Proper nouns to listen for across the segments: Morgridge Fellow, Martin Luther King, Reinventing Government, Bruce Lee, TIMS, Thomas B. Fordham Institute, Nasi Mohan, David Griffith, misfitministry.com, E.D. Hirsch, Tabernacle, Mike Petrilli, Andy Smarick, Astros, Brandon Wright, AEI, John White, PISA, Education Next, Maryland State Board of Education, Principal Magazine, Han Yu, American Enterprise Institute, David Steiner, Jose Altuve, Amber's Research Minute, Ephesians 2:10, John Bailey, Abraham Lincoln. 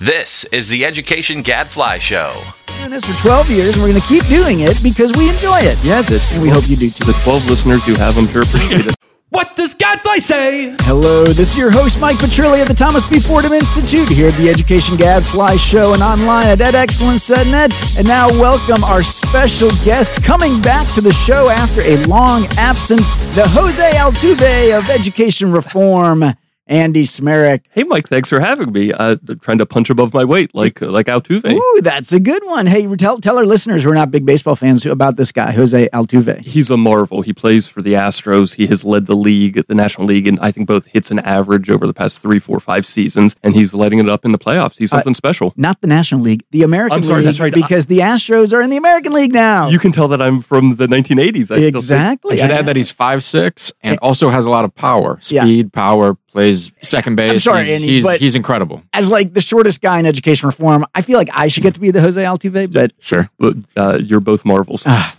This is the Education Gadfly Show. We've been doing this for 12 years, and we're going to keep doing it because we enjoy it. Yeah, and we hope you do too. The 12 listeners who have them sure appreciate it. What does Gadfly say? Hello, this is your host, Mike Petrilli of the Thomas B. Fordham Institute here at the Education Gadfly Show and online at edexcellence.net. And now welcome our special guest coming back to the show after a long absence, the Jose Altuve of education reform, Andy Smarick. Hey, Mike, thanks for having me. I'm trying to punch above my weight like Altuve. Ooh, that's a good one. Hey, tell our listeners who are not big baseball fans about this guy, Jose Altuve. He's a marvel. He plays for the Astros. He has led the league, the National League, and I think both hits and average over the past 3, 4, 5 seasons, and he's lighting it up in the playoffs. He's something special. Not the National League, the American League. I'm sorry, that's right. Because the Astros are in the American League now. You can tell that I'm from the 1980s. Exactly. I should add that he's 5'6" and also has a lot of power. Speed, power, plays second base. I'm sorry, Andy, he's incredible. As like the shortest guy in education reform, I feel like I should get to be the Jose Altuve, but... Sure. You're both marvels. I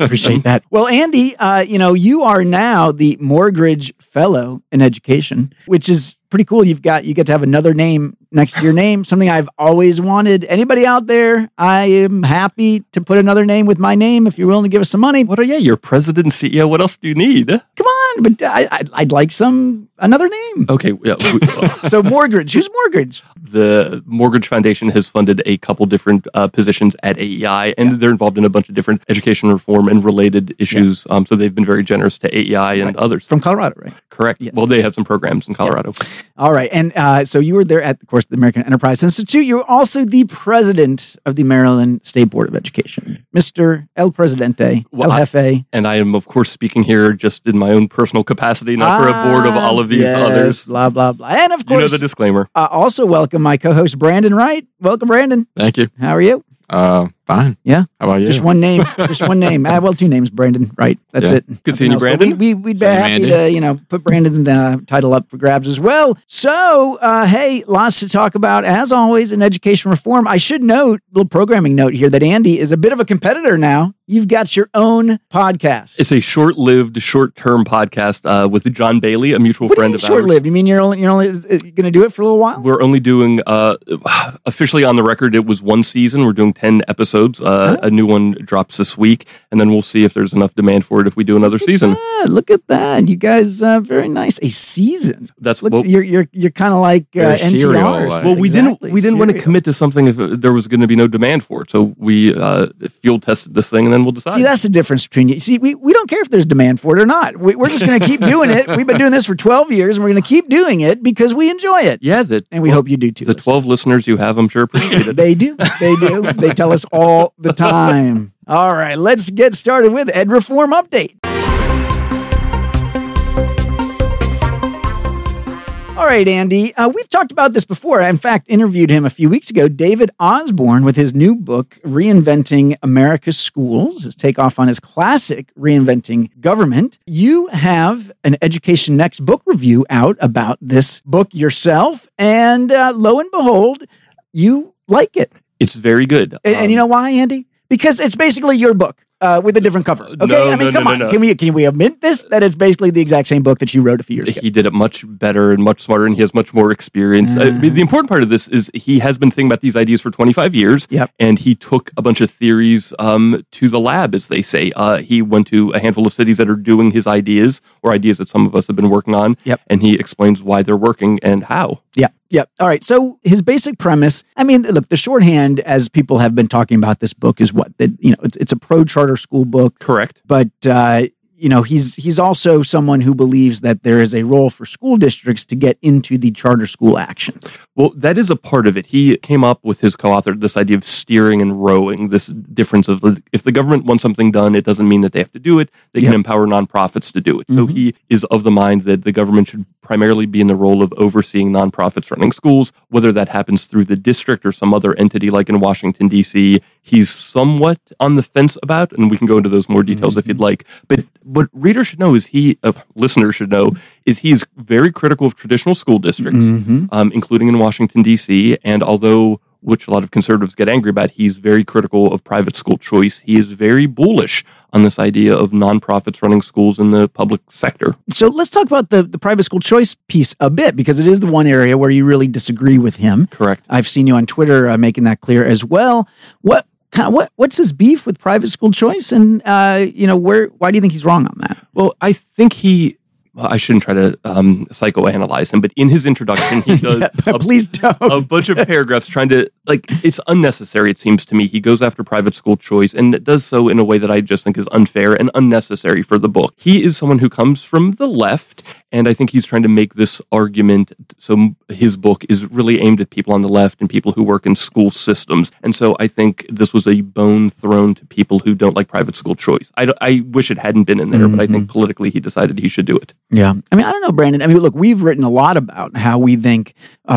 appreciate that. Well, Andy, you are now the Morgridge Fellow in Education, which is pretty cool. You get to have another name next to your name, something I've always wanted. Anybody out there, I am happy to put another name with my name if you're willing to give us some money. You're president and CEO. What else do you need? Come on, but I'd like another name. Okay. Yeah. So Morgridge. Who's Morgridge? The Morgridge Foundation has funded a couple different positions at AEI, and they're involved in a bunch of different education reform and related issues. Yeah. So they've been very generous to AEI and others. From Colorado, right? Correct. Yes. Well, they have some programs in Colorado. Yeah. All right. And so you were there at, of course, the American Enterprise Institute. You were also the president of the Maryland State Board of Education, Mr. El Presidente, El Jefe. And I am, of course, speaking here just in my own personal capacity, not for a board of all of these others. Blah, blah, blah. And, of course, the disclaimer. Also welcome my co-host, Brandon Wright. Welcome, Brandon. Thank you. How are you? Fine. Yeah. How about you? Just one name. Well, two names, Brandon. Right. That's it. Good seeing you, Brandon. But we'd be happy to, put Brandon's title up for grabs as well. So, hey, lots to talk about, as always, in education reform. I should note, a little programming note here, that Andy is a bit of a competitor now. You've got your own podcast. It's a short-lived, short-term podcast with John Bailey, a mutual friend of ours. Short-lived? You mean you're only going to do it for a little while? We're only doing, officially on the record, it was one season. We're doing 10 episodes. A new one drops this week, and then we'll see if there's enough demand for it if we do another season. Look at that. You guys, very nice. A season. That's what... You're kind of like NPR. Well, we didn't want to commit to something if there was going to be no demand for it, so we field tested this thing, and then we'll decide. See, that's the difference between you. See, we don't care if there's demand for it or not. We're just going to keep doing it. We've been doing this for 12 years, and we're going to keep doing it because we enjoy it. Yeah. And we hope you do, too. The 12 listeners you have, I'm sure, appreciate it. They do. They tell us all the time. All right, let's get started with Ed Reform Update. All right, Andy, we've talked about this before. I, in fact, interviewed him a few weeks ago, David Osborne, with his new book, Reinventing America's Schools, his takeoff on his classic, Reinventing Government. You have an Education Next book review out about this book yourself, and lo and behold, you like it. It's very good. And you know why, Andy? Because it's basically your book. With a different cover. Okay, no. Can we admit this? That it's basically the exact same book that you wrote a few years ago. He did it much better and much smarter, and he has much more experience. The important part of this is he has been thinking about these ideas for 25 years, and he took a bunch of theories to the lab, as they say. He went to a handful of cities that are doing his ideas, or ideas that some of us have been working on, and he explains why they're working and how. Yeah. All right. So his basic premise, the shorthand, as people have been talking about this book, is what? That, it's a pro-charter school book. Correct. But, he's also someone who believes that there is a role for school districts to get into the charter school action. Well, that is a part of it. He came up with his co-author this idea of steering and rowing, this difference of if the government wants something done, it doesn't mean that they have to do it. They can empower nonprofits to do it. So he is of the mind that the government should primarily be in the role of overseeing nonprofits running schools, whether that happens through the district or some other entity like in Washington, D.C., he's somewhat on the fence about, and we can go into those more details if you'd like. But what readers should know is listeners should know, is he's very critical of traditional school districts, including in Washington, D.C., and although, which a lot of conservatives get angry about, he's very critical of private school choice. He is very bullish on this idea of nonprofits running schools in the public sector. So let's talk about the private school choice piece a bit, because it is the one area where you really disagree with him. Correct. I've seen you on Twitter making that clear as well. What's his beef with private school choice, and why do you think he's wrong on that? Well, I think I shouldn't try to psychoanalyze him, but in his introduction, he does a bunch of paragraphs trying to, it's unnecessary, it seems to me. He goes after private school choice and does so in a way that I just think is unfair and unnecessary for the book. He is someone who comes from the left, and I think he's trying to make this argument. So his book is really aimed at people on the left and people who work in school systems. And so I think this was a bone thrown to people who don't like private school choice. I wish it hadn't been in there, mm-hmm. but I think politically he decided he should do it. Yeah. I don't know, Brandon. Look, we've written a lot about how we think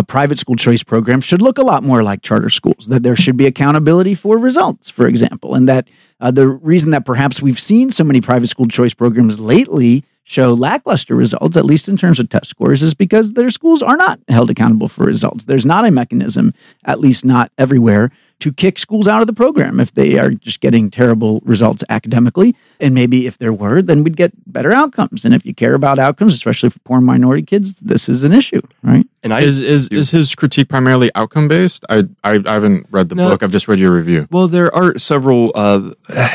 private school choice programs should look a lot more like charter schools, that there should be accountability for results, for example, and that the reason that perhaps we've seen so many private school choice programs lately show lackluster results, at least in terms of test scores, is because their schools are not held accountable for results. There's not a mechanism, at least not everywhere, to kick schools out of the program if they are just getting terrible results academically. And maybe if there were, then we'd get better outcomes. And if you care about outcomes, especially for poor minority kids, this is an issue, right? And is his critique primarily outcome-based? I haven't read the book. I've just read your review. Well, there are several.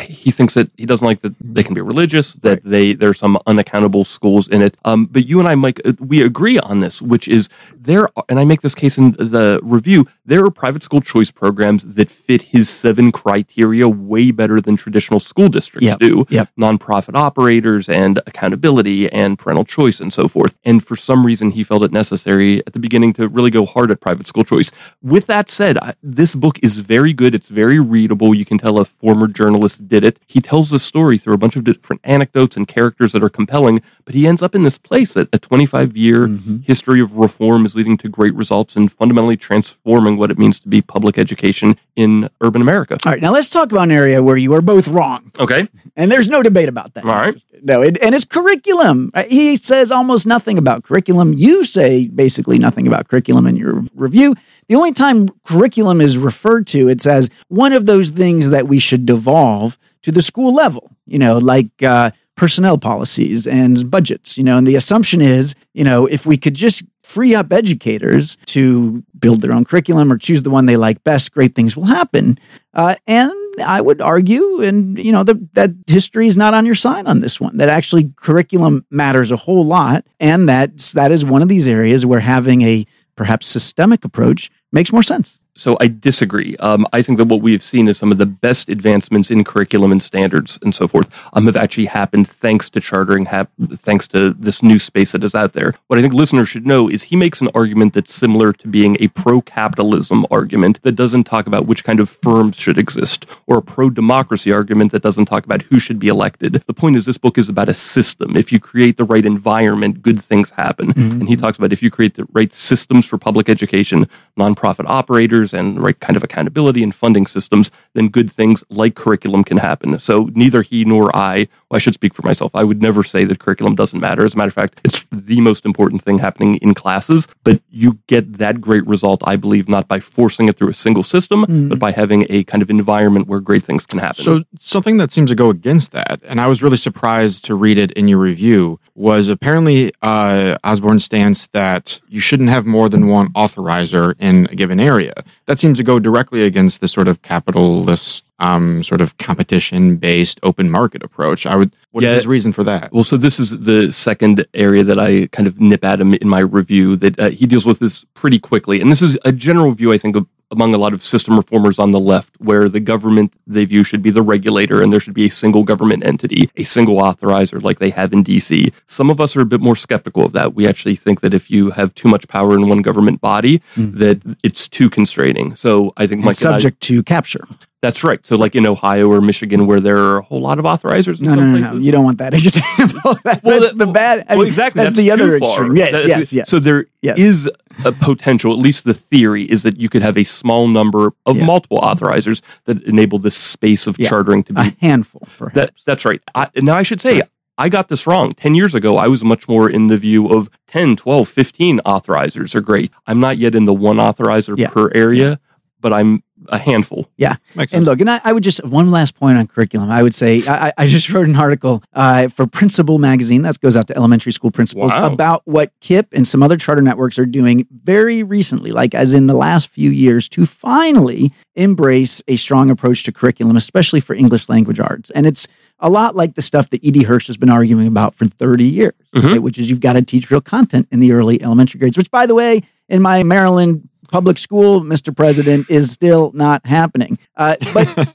He thinks that he doesn't like that they can be religious, that there's some unaccountable schools in it. But you and I, Mike, we agree on this, which is there, and I make this case in the review, there are private school choice programs that fit his 7 criteria way better than traditional school districts do. Yep. Nonprofit operators and accountability and parental choice and so forth. And for some reason, he felt it necessary at the beginning to really go hard at private school choice. With that said, this book is very good. It's very readable. You can tell a former journalist did it. He tells the story through a bunch of different anecdotes and characters that are compelling, but he ends up in this place that a 25-year mm-hmm. history of reform is leading to great results and fundamentally transforming what it means to be public education in urban America. All right, now let's talk about an area where you are both wrong. Okay. And there's no debate about that. All right. No, and it's curriculum. He says almost nothing about curriculum. You say basically nothing about curriculum in your review. The only time curriculum is referred to, it's as one of those things that we should devolve to the school level, personnel policies and budgets, and the assumption is, if we could just free up educators to build their own curriculum or choose the one they like best, great things will happen. And I would argue, that history is not on your side on this one, that actually curriculum matters a whole lot. And that is one of these areas where having a perhaps systemic approach makes more sense. So I disagree. I think that what we have seen is some of the best advancements in curriculum and standards and so forth have actually happened thanks to chartering, thanks to this new space that is out there. What I think listeners should know is he makes an argument that's similar to being a pro-capitalism argument that doesn't talk about which kind of firms should exist, or a pro-democracy argument that doesn't talk about who should be elected. The point is, this book is about a system. If you create the right environment, good things happen. Mm-hmm. And he talks about if you create the right systems for public education, nonprofit operators, and the right kind of accountability and funding systems, then good things like curriculum can happen. So neither he nor I should speak for myself. I would never say that curriculum doesn't matter. As a matter of fact, it's the most important thing happening in classes, but you get that great result, I believe, not by forcing it through a single system, but by having a kind of environment where great things can happen. So something that seems to go against that, and I was really surprised to read it in your review, was apparently Osborne's stance that you shouldn't have more than one authorizer in a given area. That seems to go directly against the sort of capitalist, sort of competition-based open market approach. What is his reason for that? Well, so this is the second area that I kind of nip at him in my review, that he deals with this pretty quickly. And this is a general view, I think, among a lot of system reformers on the left, where the government, they view, should be the regulator and there should be a single government entity, a single authorizer like they have in D.C. Some of us are a bit more skeptical of that. We actually think that if you have too much power in one government body, that it's too constraining. So I think Mike subject to capture. That's right. So like in Ohio or Michigan, where there are a whole lot of authorizers in some places. No, you don't want that example. Exactly. That's the other extreme. Yes. So there is a potential, at least the theory, is that you could have a small number of multiple authorizers that enable this space of chartering to be... a handful, perhaps. That's right. Now I should say... Sorry. I got this wrong. 10 years ago, I was much more in the view of 10, 12, 15 authorizers are great. I'm not yet in the one authorizer per area. but I'm a handful. Yeah. Makes sense. And look, and I would just, one last point on curriculum. I would say, I just wrote an article for Principal Magazine, that goes out to elementary school principals, about what KIPP and some other charter networks are doing very recently, like as in the last few years, to finally embrace a strong approach to curriculum, especially for English language arts. And it's a lot like the stuff that E.D. Hirsch has been arguing about for 30 years, right? Which is you've got to teach real content in the early elementary grades, which, by the way, in my Maryland public school, Mr. President, is still not happening. But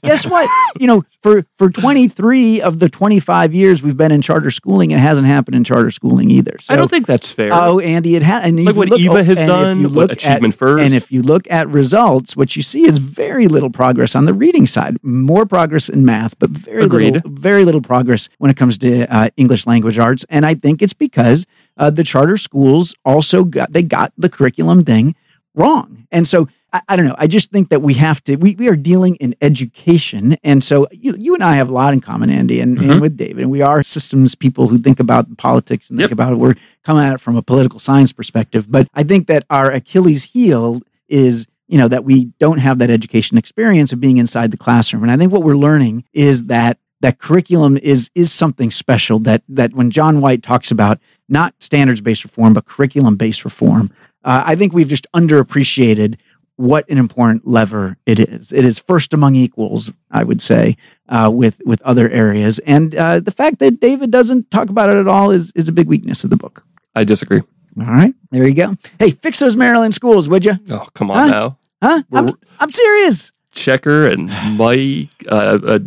guess what? You know, for 23 of the 25 years we've been in charter schooling, it hasn't happened in charter schooling either. So, I don't think that's fair. Oh, Andy, it has. Like what Eva has done, what Achievement First. And if you look at results, what you see is very little progress on the reading side. More progress in math, but very little progress when it comes to English language arts. And I think it's because the charter schools also got the curriculum thing wrong. And so I don't know. I just think that we have to, we are dealing in education. And so you and I have a lot in common, Andy, and with David, and we are systems people who think about politics and think about it. We're coming at it from a political science perspective. But I think that our Achilles heel is, you know, that we don't have that education experience of being inside the classroom. And I think what we're learning is that curriculum is something special, that when John White talks about not standards-based reform, but curriculum-based reform, I think we've just underappreciated what an important lever it is. It is first among equals, I would say, with other areas. And the fact that David doesn't talk about it at all is a big weakness of the book. I disagree. All right. There you go. Hey, fix those Maryland schools, would you? Oh, come on now. Huh? I'm serious. Checker and Mike,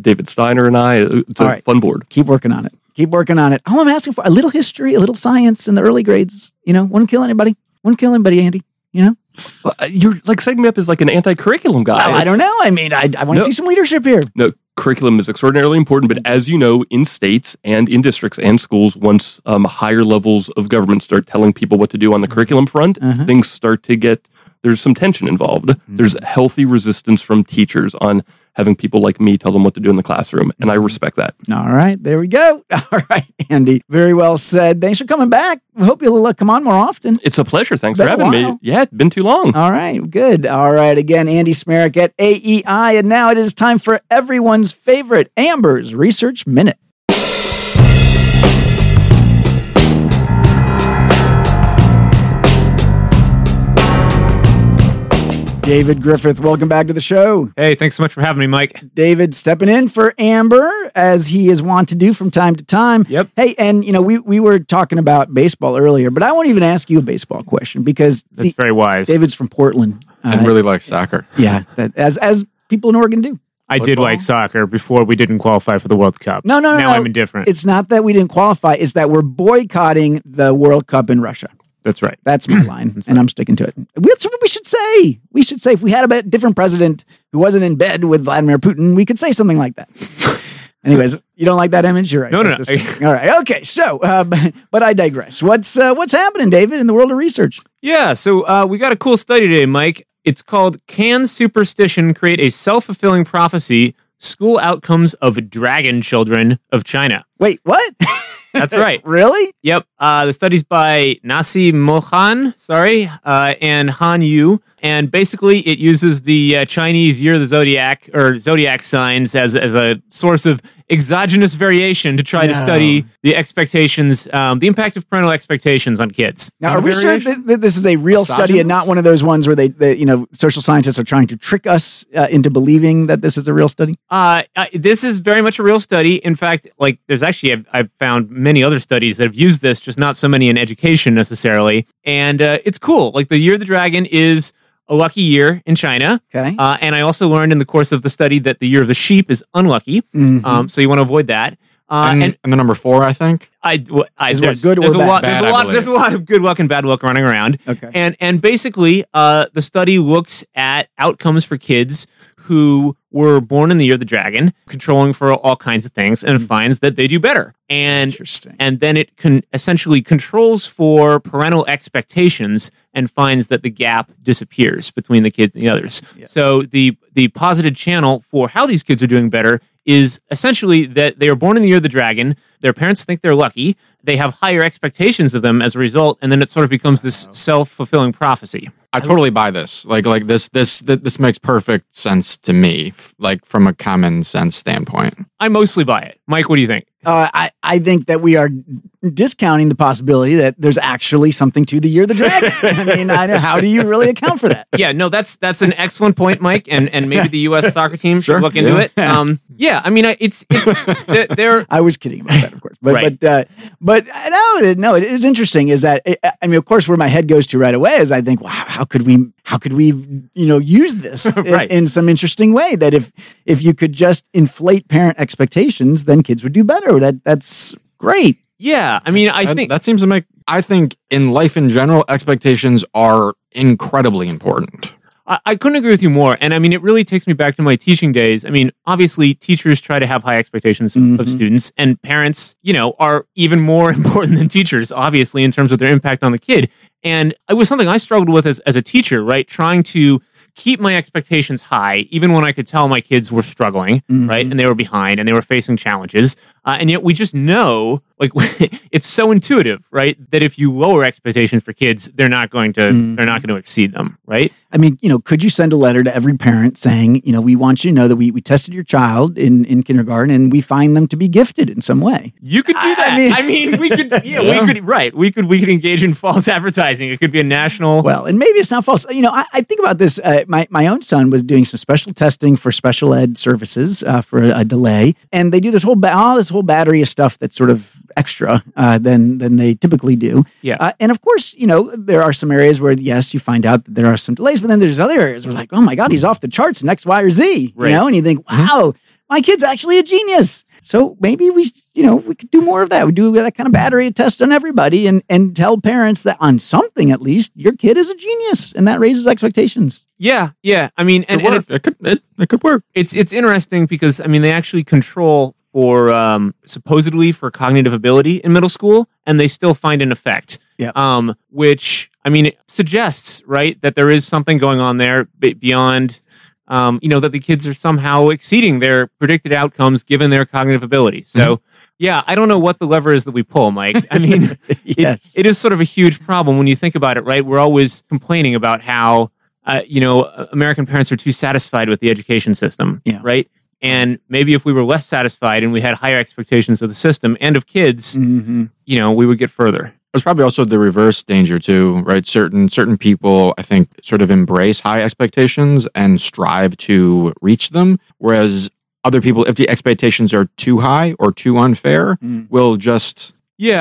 David Steiner and I, it's all a fun board. Keep working on it. All I'm asking for, a little history, a little science in the early grades. You know, wouldn't kill anybody. Andy, you know? Well, you're like setting me up as like an anti-curriculum guy. Well, I don't know. I mean, I want to see some leadership here. No, curriculum is extraordinarily important, but as you know, in states and in districts and schools, once higher levels of government start telling people what to do on the curriculum front, things start to get, there's some tension involved. There's healthy resistance from teachers on having people like me tell them what to do in the classroom, and I respect that. All right, there we go. All right, Andy, very well said. Thanks for coming back. We hope you'll come on more often. It's a pleasure. Thanks for having me. Yeah, it's been too long. All right, good. All right, again, Andy Smarick at AEI, and now it is time for everyone's favorite, Amber's Research Minute. David Griffith, welcome back to the show. Hey, thanks so much for having me, Mike. David stepping in for Amber, as he is wont to do from time to time. Yep. Hey, and you know, we were talking about baseball earlier, but I won't even ask you a baseball question because that's very wise. David's from Portland. And really likes soccer. Yeah, as people in Oregon do. I did like soccer before we didn't qualify for the World Cup. No. Now I'm indifferent. It's not that we didn't qualify, it's that we're boycotting the World Cup in Russia. That's right. That's my line, and I'm sticking to it. That's what we should say. We should say if we had a different president who wasn't in bed with Vladimir Putin, we could say something like that. Anyways, you don't like that image? You're right. No. All right. Okay. So, but I digress. What's happening, David, in the world of research? Yeah. So we got a cool study today, Mike. It's called "Can Superstition Create a Self-Fulfilling Prophecy? School Outcomes of Dragon Children of China." Wait, what? That's right. Really? Yep. The study's by Nasi Mohan, and Han Yu. And basically, it uses the Chinese year of the zodiac or zodiac signs as a source of exogenous variation to try to study the expectations, the impact of parental expectations on kids. Now, are we sure that this is a real study and not one of those ones where they social scientists are trying to trick us into believing that this is a real study? This is very much a real study. In fact, like there's actually, I've found many other studies that have used this, just not so many in education necessarily. And it's cool. Like the year of the dragon is a lucky year in China. Okay. And I also learned in the course of the study that the year of the sheep is unlucky. Mm-hmm. So you want to avoid that. And the number 4, I think. There's a lot of good luck and bad luck running around. Okay. And basically, the study looks at outcomes for kids who were born in the year of the dragon, controlling for all kinds of things, and finds that they do better. And then it essentially controls for parental expectations and finds that the gap disappears between the kids and the others. Yes. So the posited channel for how these kids are doing better is essentially that they are born in the year of the dragon, their parents think they're lucky, they have higher expectations of them as a result, and then it sort of becomes this self-fulfilling prophecy. I totally buy this. Like this makes perfect sense to me, like from a common sense standpoint. I mostly buy it. Mike, what do you think? I think that we are discounting the possibility that there's actually something to the Year of the Dragon. I mean, how do you really account for that? Yeah, no, that's an excellent point, Mike, and maybe the U.S. soccer team should look into it. Yeah, I mean, it's there. I was kidding about that, of course, but right. But no, it is interesting. Is that I mean, of course, where my head goes to right away is I think, wow, how could we use this right. in some interesting way? That if you could just inflate parent expectations, then kids would do better. That's great. Yeah, I mean, I think that seems to make. I think in life in general, expectations are incredibly important. I couldn't agree with you more. And I mean, it really takes me back to my teaching days. I mean, obviously, teachers try to have high expectations mm-hmm. of students, and parents, are even more important than teachers, obviously, in terms of their impact on the kid. And it was something I struggled with as a teacher, right? Trying to keep my expectations high, even when I could tell my kids were struggling, mm-hmm. right? And they were behind and they were facing challenges. And yet we just know, like, it's so intuitive, right? That if you lower expectations for kids, they're not going to exceed them, right? I mean, could you send a letter to every parent saying, we want you to know that we tested your child in kindergarten and we find them to be gifted in some way? You could do that. I mean we could, we could, right. We could engage in false advertising. It could be a national. Well, and maybe it's not false. I think about this. My own son was doing some special testing for special ed services for a delay, and they do this whole battery of stuff that's sort of extra than they typically do. Yeah, and of course, there are some areas where yes, you find out that there are some delays, but then there's other areas where like, oh my God, he's off the charts in X, Y, or Z. Right. And you think, wow, my kid's actually a genius. So maybe we, we could do more of that. We do that kind of battery test on everybody and tell parents that on something, at least, your kid is a genius. And that raises expectations. Yeah. Yeah. I mean, it could work. It's interesting because, I mean, they actually control for supposedly for cognitive ability in middle school, and they still find an effect. Yeah. Which, I mean, it suggests, right, that there is something going on there beyond... that the kids are somehow exceeding their predicted outcomes given their cognitive ability. So, yeah, I don't know what the lever is that we pull, Mike. I mean, yes. It is sort of a huge problem when you think about it, right? We're always complaining about how, American parents are too satisfied with the education system, right? And maybe if we were less satisfied and we had higher expectations of the system and of kids, we would get further. There's probably also the reverse danger too, right? Certain people, I think, sort of embrace high expectations and strive to reach them, whereas other people, if the expectations are too high or too unfair, will just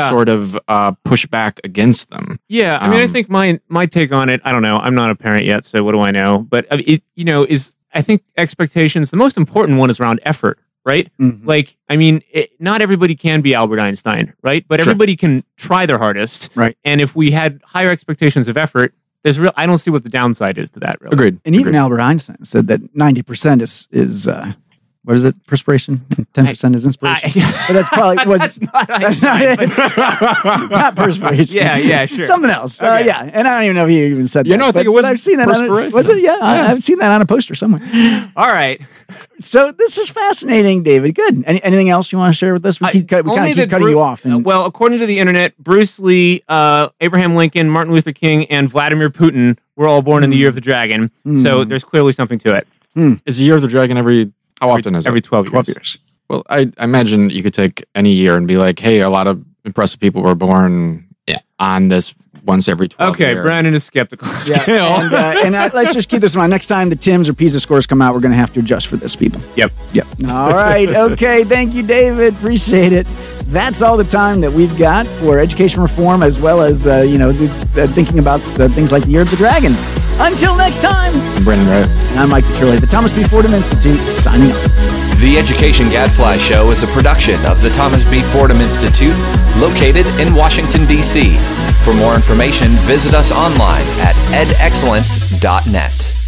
sort of push back against them. Yeah, I mean, I think my take on it, I don't know, I'm not a parent yet, so what do I know? But I think expectations, the most important one is around effort. Right? Mm-hmm. Like, I mean, not everybody can be Albert Einstein, right? But everybody can try their hardest. Right. And if we had higher expectations of effort, I don't see what the downside is to that, really. Agreed. And even Albert Einstein said that 90% is what is it? Perspiration? 10% is inspiration. But that's probably... That's not it. Not perspiration. Yeah, sure. Something else. Okay. And I don't even know if he even said that. You know, I think it was perspiration. Was it? Yeah, I've seen that on a poster somewhere. All right. So this is fascinating, David. Good. Anything else you want to share with us? We keep cutting you off. Well, according to the internet, Bruce Lee, Abraham Lincoln, Martin Luther King, and Vladimir Putin were all born in the Year of the Dragon. So there's clearly something to it. Is the Year of the Dragon every... How often is it? Every 12 years. 12 years. Well, I imagine you could take any year and be like, hey, a lot of impressive people were born on this once every 12 years. Okay, Brandon is skeptical. Yeah, and let's just keep this in mind. Next time the TIMS or PISA scores come out, we're going to have to adjust for this, people. Yep. All right. Okay. Thank you, David. Appreciate it. That's all the time that we've got for education reform, as well as, thinking about things like the Year of the Dragon. Until next time, I'm Brandon Wright. And I'm Mike Petrilli. The Thomas B. Fordham Institute is signing off. The Education Gadfly Show is a production of the Thomas B. Fordham Institute, located in Washington, D.C. For more information, visit us online at edexcellence.net.